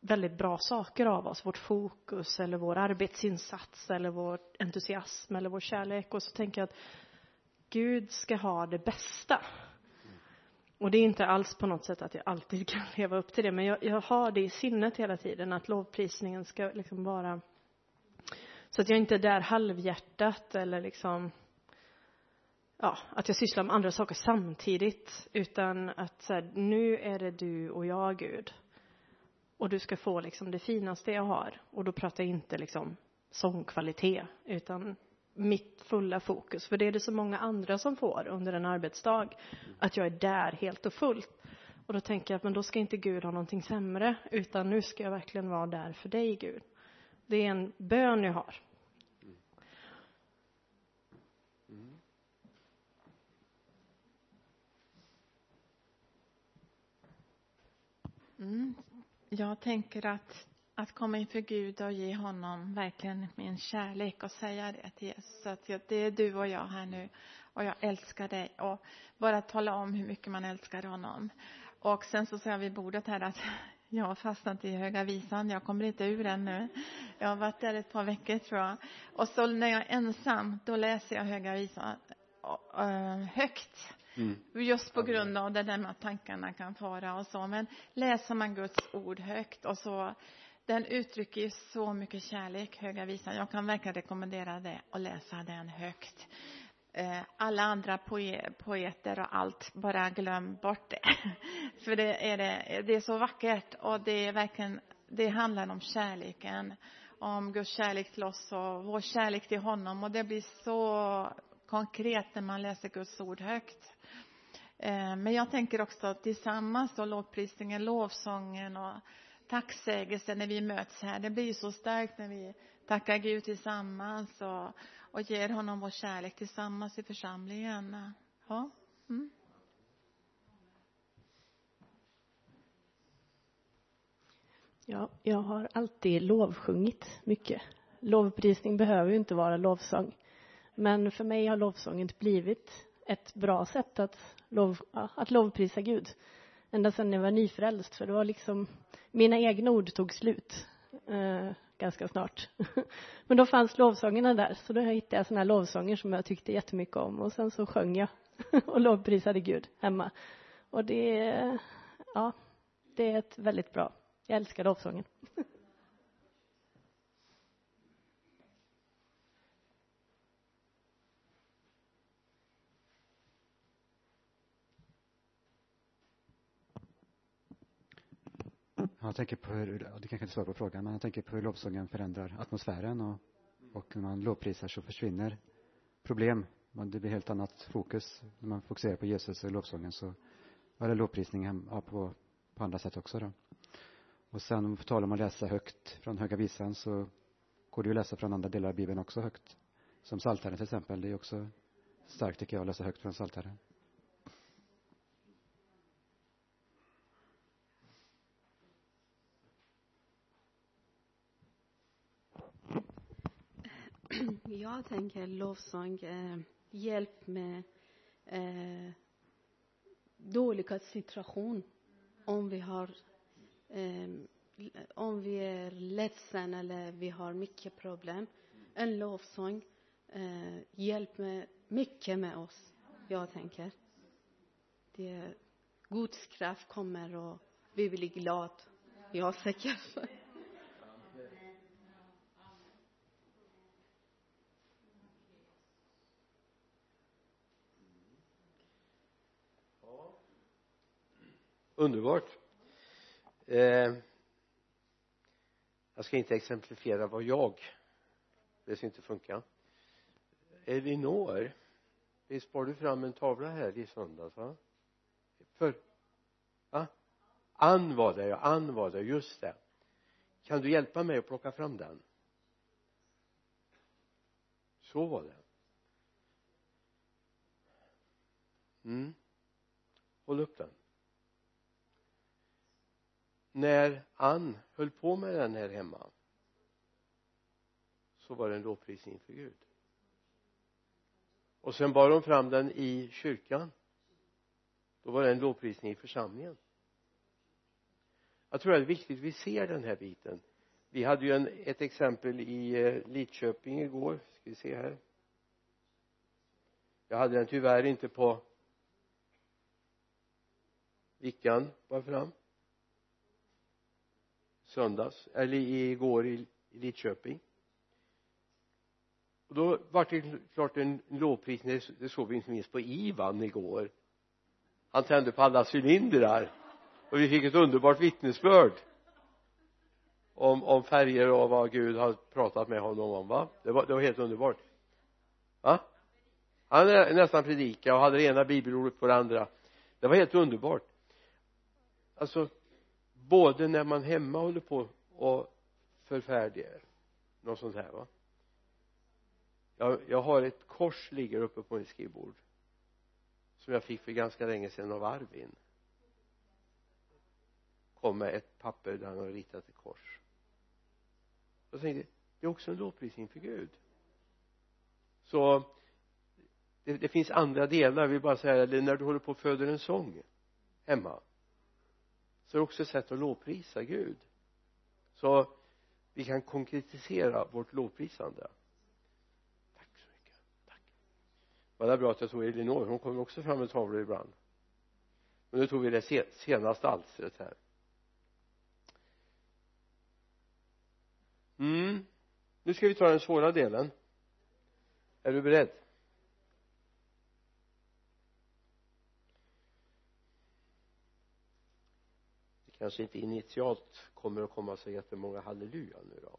väldigt bra saker av oss. Vårt fokus eller vår arbetsinsats eller vår entusiasm eller vår kärlek. Och så tänker jag att Gud ska ha det bästa. Och det är inte alls på något sätt att jag alltid kan leva upp till det. Men jag har det i sinnet hela tiden. Att lovprisningen ska liksom vara så att jag inte är där halvhjärtat. Eller liksom, ja, att jag sysslar med andra saker samtidigt. Utan att så här, nu är det du och jag, Gud. Och du ska få liksom det finaste jag har. Och då pratar jag inte liksom sångkvalitet. Utan mitt fulla fokus. För det är det så många andra som får under en arbetsdag. Att jag är där helt och fullt. Och då tänker jag att men då ska inte Gud ha någonting sämre. Utan nu ska jag verkligen vara där för dig, Gud. Det är en bön jag har. Mm. Jag tänker att komma inför Gud och ge honom verkligen min kärlek och säga det till Jesus. Att det är du och jag här nu och jag älskar dig. Och bara tala om hur mycket man älskar honom. Och sen så säger vi bordet här att jag har fastnat i Höga visan. Jag kommer inte ur den nu. Jag har varit där ett par veckor tror jag. Och så när jag är ensam då läser jag Höga visan högt. Mm. Just på grund av det där med att tankarna kan fara och så. Men läser man Guds ord högt och så, den uttrycker ju så mycket kärlek, Höga visan. Jag kan verkligen rekommendera det och läsa den högt. Alla andra poeter och allt, bara glöm bort det. För det är så vackert och det är verkligen, det handlar om kärleken. Om Guds kärlek till oss och vår kärlek till honom. Och det blir så konkret när man läser Guds ord högt. Men jag tänker också att tillsammans då lovprisningen, lovsången och tacksägelsen när vi möts här. Det blir så starkt när vi tackar Gud tillsammans och ger honom vår kärlek tillsammans i församlingen. Ja. Mm. Ja, jag har alltid lovsjungit mycket. Lovprisning behöver ju inte vara lovsång. Men för mig har lovsången blivit ett bra sätt att att lovprisa Gud. Ända sedan jag var nyfrälst. För det var liksom, mina egna ord tog slut ganska snart. Men då fanns lovsångerna där. Så då hittade jag såna här lovsånger som jag tyckte jättemycket om. Och sen så sjöng jag och lovprisade Gud hemma. Och det är ett väldigt bra. Jag älskar lovsången. Jag tänker på hur, och det kanske inte svarar på frågan, men jag tänker på hur lovsången förändrar atmosfären och när man lovprisar så försvinner problem. Det blir helt annat fokus. När man fokuserar på Jesus och lovsången så är det lovprisning på andra sätt också då. Och sen om vi talar om att läsa högt från Höga Visan så går det ju att läsa från andra delar av Bibeln också högt. Som Psaltaren till exempel, det är också starkt tycker jag att läsa högt från Psaltaren. Jag tänker lovsång hjälp med dåliga situationer. Om vi är ledsen eller vi har mycket problem. En lovsång hjälper med mycket med oss. Jag tänker. Det är Guds kraft kommer och vi blir glada. Jag är säker. Underbart. Jag ska inte exemplifiera vad det ska inte funka. Elinor, vi spår du fram en tavla här i söndags va? Ann var det, just det. Kan du hjälpa mig att plocka fram den? Så var det. Håll upp den. När Ann höll på med den här hemma så var det en lovprisning för Gud. Och sen bar de fram den i kyrkan. Då var det en lovprisning i församlingen. Jag tror det är viktigt att vi ser den här biten. Vi hade ju ett exempel i Lidköping igår. Ska vi se här. Jag hade den tyvärr inte på vickan bara fram. Söndags, eller igår i Lidköping. Och då var det klart en lovprisning. Det såg vi inte minst på Ivan igår. Han tände på alla cylindrar. Och vi fick ett underbart vittnesbörd. Om färger och vad Gud har pratat med honom om va. Det var helt underbart. Va? Han nästan predikade och hade det ena bibelordet på det andra. Det var helt underbart. Alltså både när man hemma håller på och förfärdigar något sånt här va. Jag har ett kors ligger uppe på en skrivbord som jag fick för ganska länge sedan av Arvin. Kom med ett papper där han har ritat ett kors. Jag tänkte, det är också en lovprisning för Gud. Så det finns andra delar vi bara säger, eller när du håller på och föder en sång hemma. Så det är också ett sätt att lovprisa Gud. Så vi kan konkretisera vårt lovprisande. Tack så mycket. Tack. Vad är bra att jag tog Elinor. Hon kommer också fram med tavlor ibland. Men nu tog vi det senaste alstret här. Nu ska vi ta den svåra delen. Är du beredd? Kanske inte initialt kommer att komma så jättemånga halleluja nu då.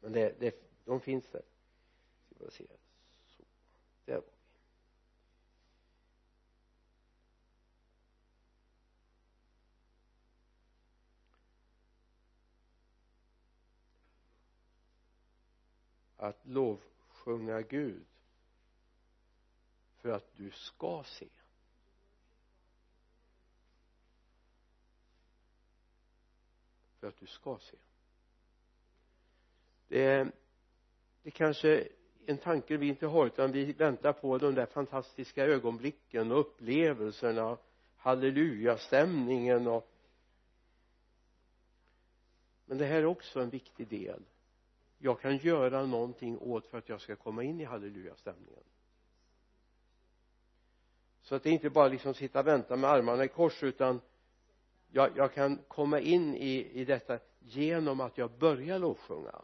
Men de finns där. Ska vi se. Så. Där var vi. Att lovsjunga Gud för att du ska se. För att du ska se. Det kanske en tanke vi inte har, utan vi väntar på de där fantastiska ögonblicken och upplevelserna, halleluja-stämningen och... Men det här är också en viktig del. Jag kan göra någonting åt för att jag ska komma in i halleluja-stämningen. Så att det inte bara liksom sitta och vänta med armarna i kors, utan jag kan komma in i detta genom att jag börjar lovsjunga.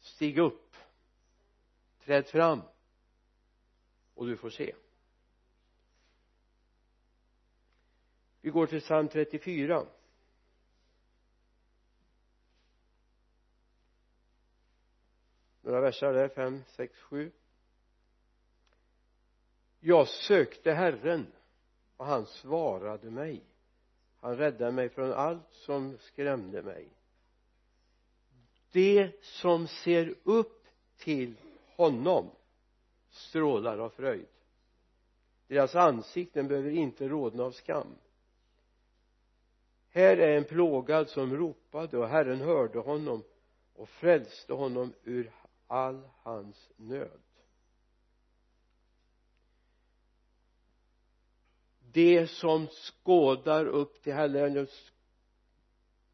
Stig upp, träd fram och du får se. Vi går till psalm 34. Några verser där, 5, 6, 7. Jag sökte Herren och han svarade mig. Han räddade mig från allt som skrämde mig. Det som ser upp till honom strålar av fröjd. Deras ansikten behöver inte rodna av skam. Här är en plågad som ropade och Herren hörde honom och frälste honom ur all hans nöd. Det som skådar upp till Herren,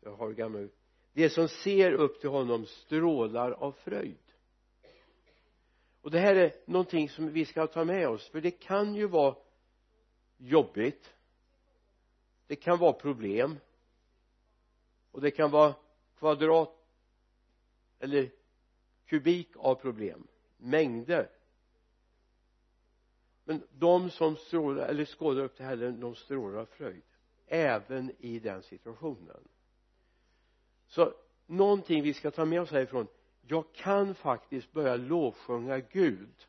jag har gamla ut. Det som ser upp till honom strålar av fröjd. Och det här är någonting som vi ska ta med oss, för det kan ju vara jobbigt. Det kan vara problem. Och det kan vara kvadrat eller kubik av problem, mängder. Men de som strålar eller skådar upp till Herren, de strålar av fröjd även i den situationen. Så någonting vi ska ta med oss härifrån: jag kan faktiskt börja lovsjunga Gud,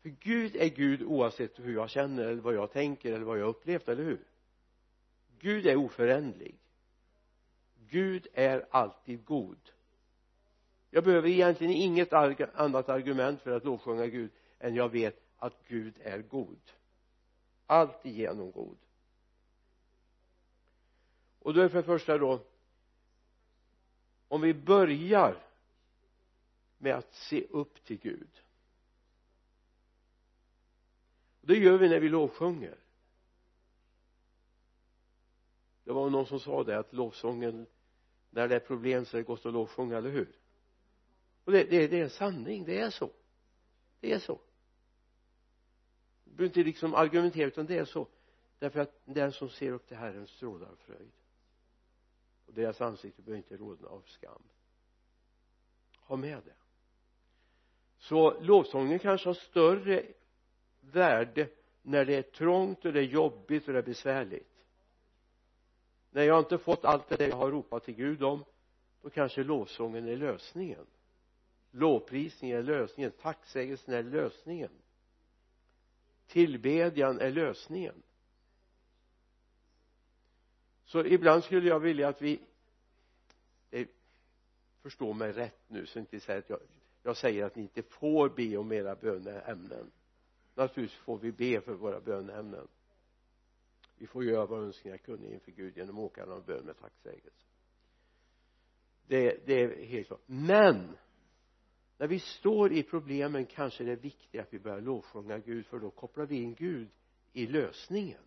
för Gud är Gud oavsett hur jag känner eller vad jag tänker eller vad jag upplevt, eller hur? Gud är oföränderlig. Gud är alltid god. Jag behöver egentligen inget annat argument för att lovsjunga Gud än jag vet att Gud är god, alltigenom god. Och då är för första då, om vi börjar med att se upp till Gud. Det gör vi när vi lovsjunger. Det var någon som sa det, att lovsången, när det är problem så är det gott att lovsjunga, eller hur? Och det är en sanning, det är så. Det är så. Du behöver inte liksom argumentera, utan det är så. Därför att den som ser upp till Herren strålar av fröjd. Och deras ansikte behöver inte rodna av skam. Ha med det. Så lovsången kanske har större värde när det är trångt och det är jobbigt och det är besvärligt. När jag inte fått allt det jag har ropat till Gud om, då kanske lovsången är lösningen. Lovprisningen är lösningen. Tacksägelsen är lösningen. Tillbedjan är lösningen. Så ibland skulle jag vilja att vi, förstå mig rätt nu, så inte säga att jag säger att ni inte får be om era böneämnen. Naturligtvis får vi be för våra böneämnen. Vi får göra våra önskningar kunna inför Gud genom att åka någon bön med tacksägelse. Det är helt klart. Men när vi står i problemen kanske det är viktigt att vi börjar lovsjunga Gud, för då kopplar vi in Gud i lösningen.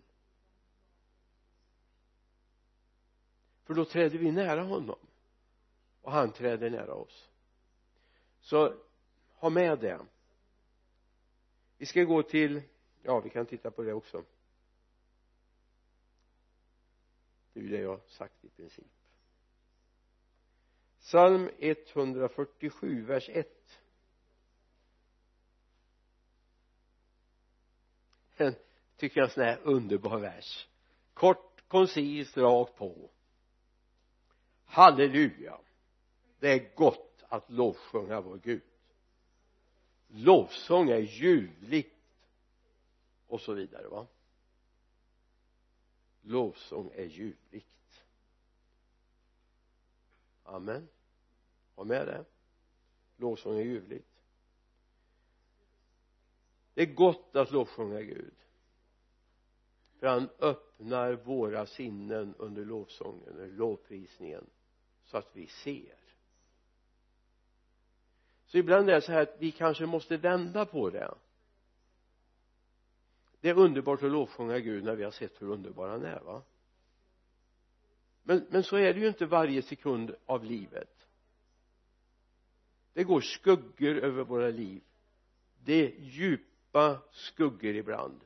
För då träder vi nära honom och han träder nära oss. Så ha med det. Vi ska gå till, vi kan titta på det också. Det är ju det jag sagt i princip. Psalm 147, vers 1. Den tycker jag är en sån här underbar vers. Kort, koncist, rakt på. Halleluja. Det är gott att lovsjunga vår Gud. Lovsång är ljuvligt och så vidare, va? Lovsång är ljuvligt. Amen. Ha med det. Lovsång är ljuvligt. Det är gott att lovsjunga Gud, för han öppnar våra sinnen under lovsången, under lovprisningen, så att vi ser. Så ibland är det så här att vi kanske måste vända på det. Det är underbart att lovsjunga Gud när vi har sett hur underbar han är, va? Men så är det ju inte varje sekund av livet. Det går skuggor över våra liv. Det är djupa skuggor ibland.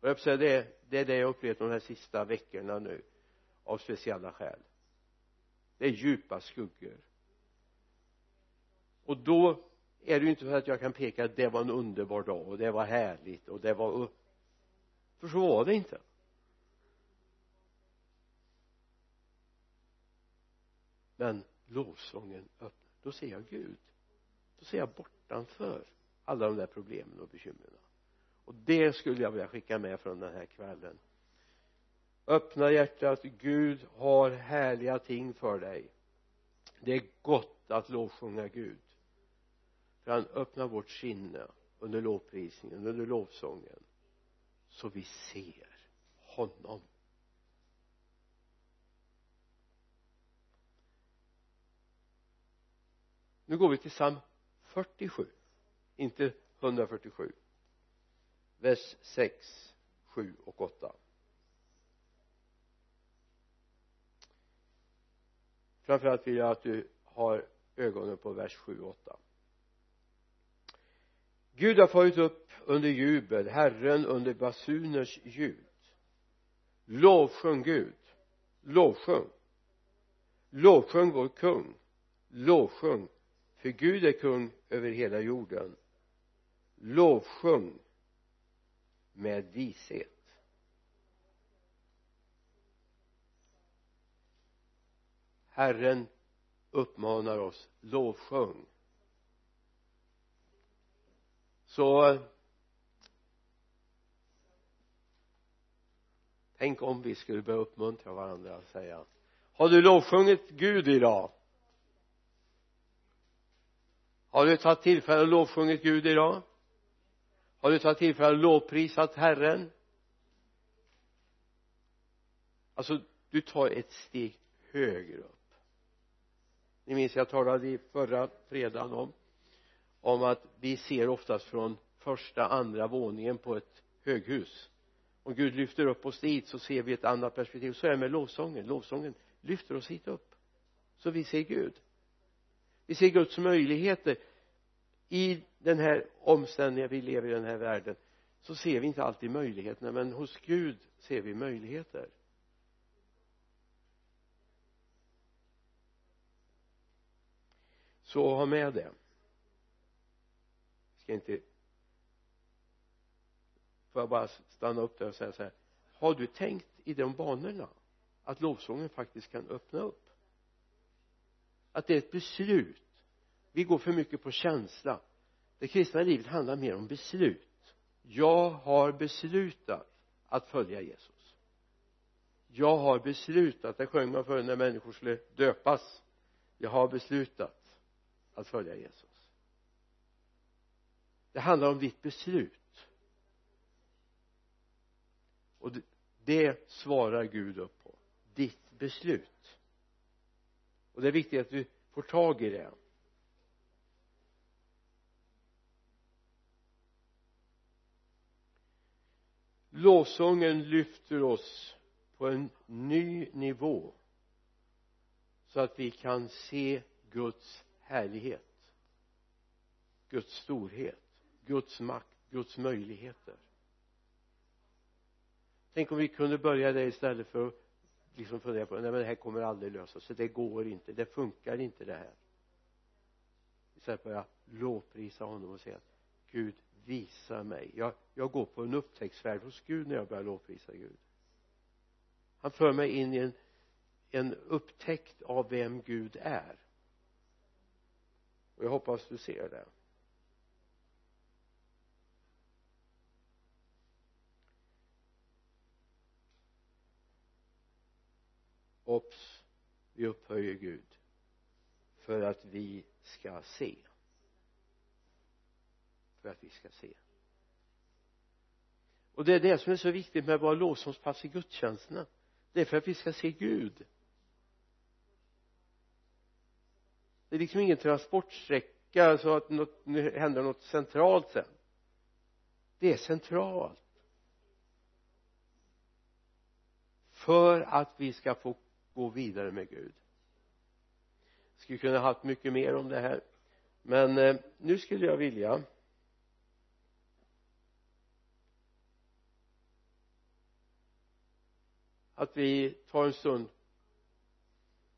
Och jag säger, det är det jag upplevt de här sista veckorna nu. Av speciella skäl. Det är djupa skuggor. Och då är det ju inte så att jag kan peka att det var en underbar dag. Och det var härligt. Och det var upp. För så var det inte. Men lovsången öppnar. Då ser jag Gud. Då ser jag bortanför alla de där problemen och bekymren. Och det skulle jag vilja skicka med från den här kvällen. Öppna hjärtat. Gud har härliga ting för dig. Det är gott att lovsjunga Gud. För han öppnar vårt sinne under lovprisningen, under lovsången. Så vi ser honom. Nu går vi till psalm 47. Inte 147. Vers 6, 7 och 8. Framförallt vill jag att du har ögonen på vers 7 och 8. Gud har farit upp under jubel, Herren under basuners ljud. Lovsjung Gud, lovsjung. Lovsjung vår kung, lovsjung. För Gud är kung över hela jorden. Lovsjung med vishet. Herren uppmanar oss, lovsjung. Så tänk om vi skulle börja uppmuntra varandra att säga, har du lovsjungit Gud idag? Har du tagit tillfälle och lovsjungit Gud idag? Har du tagit tillfälle och lovprisat Herren? Alltså, du tar ett steg högre upp. Ni minns, jag talade i förra fredagen om att vi ser oftast från första, andra våningen på ett höghus. Om Gud lyfter upp oss dit så ser vi ett annat perspektiv. Så är det med lovsången. Lovsången lyfter oss hit upp. Så vi ser Gud. Vi ser Guds möjligheter i den här omständigheten vi lever i, den här världen. Så ser vi inte alltid möjligheterna, men hos Gud ser vi möjligheter. Så ha med det. Ska inte. Får jag bara stanna upp där och säga så här. Har du tänkt i de banorna att lovsången faktiskt kan öppna upp? Att det är ett beslut. Vi går för mycket på känsla. Det kristna livet handlar mer om beslut. Jag har beslutat att följa Jesus. Jag har beslutat. Det sjöng man för när människor skulle döpas. Jag har beslutat att följa Jesus. Det handlar om ditt beslut. Och det svarar Gud upp på. Ditt beslut. Och det är viktigt att du får tag i det. Lovsången lyfter oss på en ny nivå. Så att vi kan se Guds härlighet. Guds storhet. Guds makt. Guds möjligheter. Tänk om vi kunde börja det istället för att liksom fundera på, nej men det här kommer aldrig lösa sig, det går inte, det funkar inte det här. Istället börja lovprisa honom och säga att Gud visar mig. Jag går på en upptäcktsfärd hos Gud när jag börjar lovprisa Gud. Han för mig in i en upptäckt av vem Gud är. Och jag hoppas du ser det. Ops, vi upphöjer Gud för att vi ska se. För att vi ska se. Och det är det som är så viktigt med våra lovsångspass i gudstjänsterna. Det är för att vi ska se Gud. Det är liksom ingen transportsträcka så att nu händer något centralt sen. Det är centralt. För att vi ska få gå vidare med Gud. Jag skulle kunna ha haft mycket mer om det här. Men nu skulle jag vilja att vi tar en stund.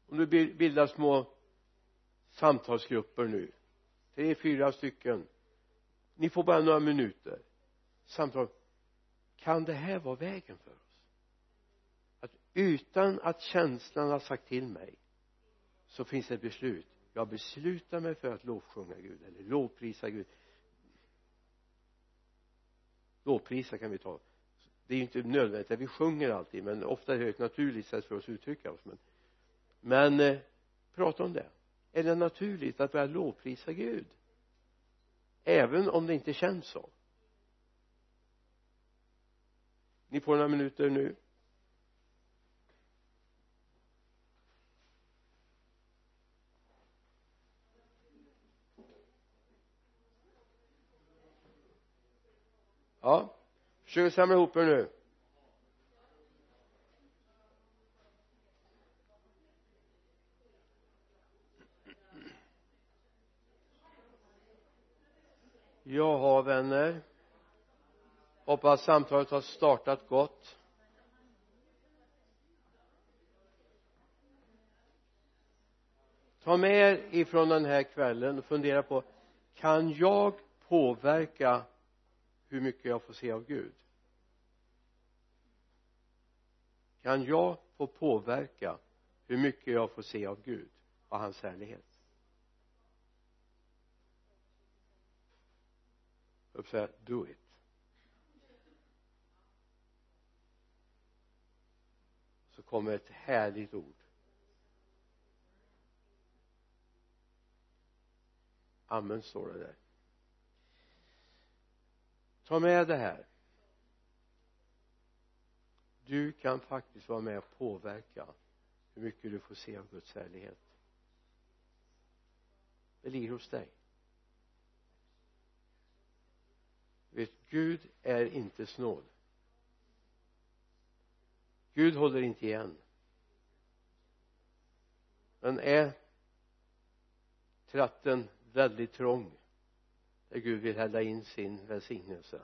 Om du bildar små samtalsgrupper nu. 3-4 stycken. Ni får bara några minuter. Samtal. Kan det här vara vägen för oss? Att utan att känslan har sagt till mig, så finns det ett beslut. Jag beslutar mig för att lovsjunga Gud. Eller lovprisa Gud. Lovprisa kan vi ta. Det är ju inte nödvändigt att vi sjunger alltid. Men ofta är det ett naturligt sätt för oss att uttrycka oss. Men prata om det. Är det naturligt att börja lovprisa Gud? Även om det inte känns så. Ni får några minuter nu. Ja, försök samla ihop er nu. Jaha, vänner. Hoppas samtalet har startat gott. Ta med er ifrån den här kvällen och fundera på, kan jag påverka hur mycket jag får se av Gud? Kan jag få påverka hur mycket jag får se av Gud och hans härlighet? Uppsäg, do it. Så kommer ett härligt ord. Amen, står det där. Ta med det här. Du kan faktiskt vara med och påverka hur mycket du får se av Guds härlighet. Det ligger hos dig. Vet, Gud är inte snål. Gud håller inte igen. Men är tratten väldigt trång, där Gud vill hälla in sin välsignelse,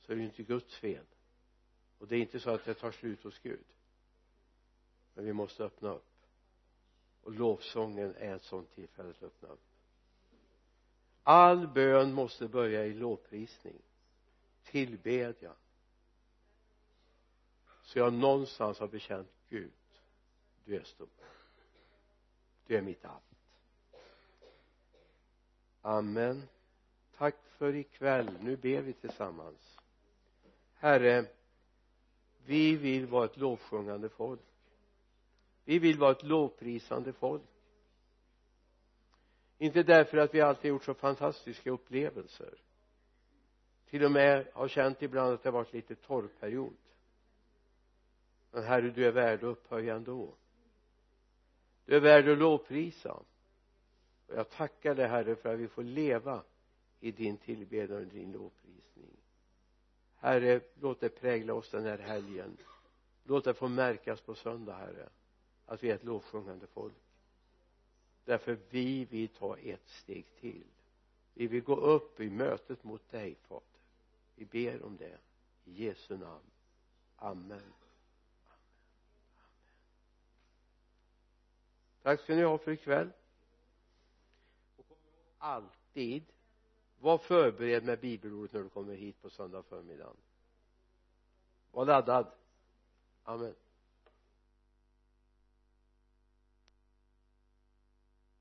så är det inte Guds fel. Och det är inte så att det tar slut hos Gud. Men vi måste öppna upp. Och lovsången är ett sånt tillfälle att öppna upp. All bön måste börja i lovprisning, tillbedjan. Så jag någonstans har bekänt Gud. Du är stor. Du är mitt allt. Amen. Tack för ikväll. Nu ber vi tillsammans. Herre, vi vill vara ett lovsjungande folk. Vi vill vara ett lovprisande folk. Inte därför att vi alltid gjort så fantastiska upplevelser. Till och med har känt ibland att det har varit lite torrperiod. Men Herre, du är värd att upphöja ändå. Du är värd att lovprisa. Och jag tackar dig, Herre, för att vi får leva i din tillbedjan och din lovprisning. Herre, låt det prägla oss den här helgen. Låt det få märkas på söndag, Herre, att vi är ett lovsjungande folk. Därför vi vill ta ett steg till. Vi vill gå upp i mötet mot dig, Fader. Vi ber om det i Jesu namn. Amen. Tack ska ni ha för ikväll. Alltid var förberedd med bibelordet när du kommer hit på söndag förmiddagen. Var laddad. Amen.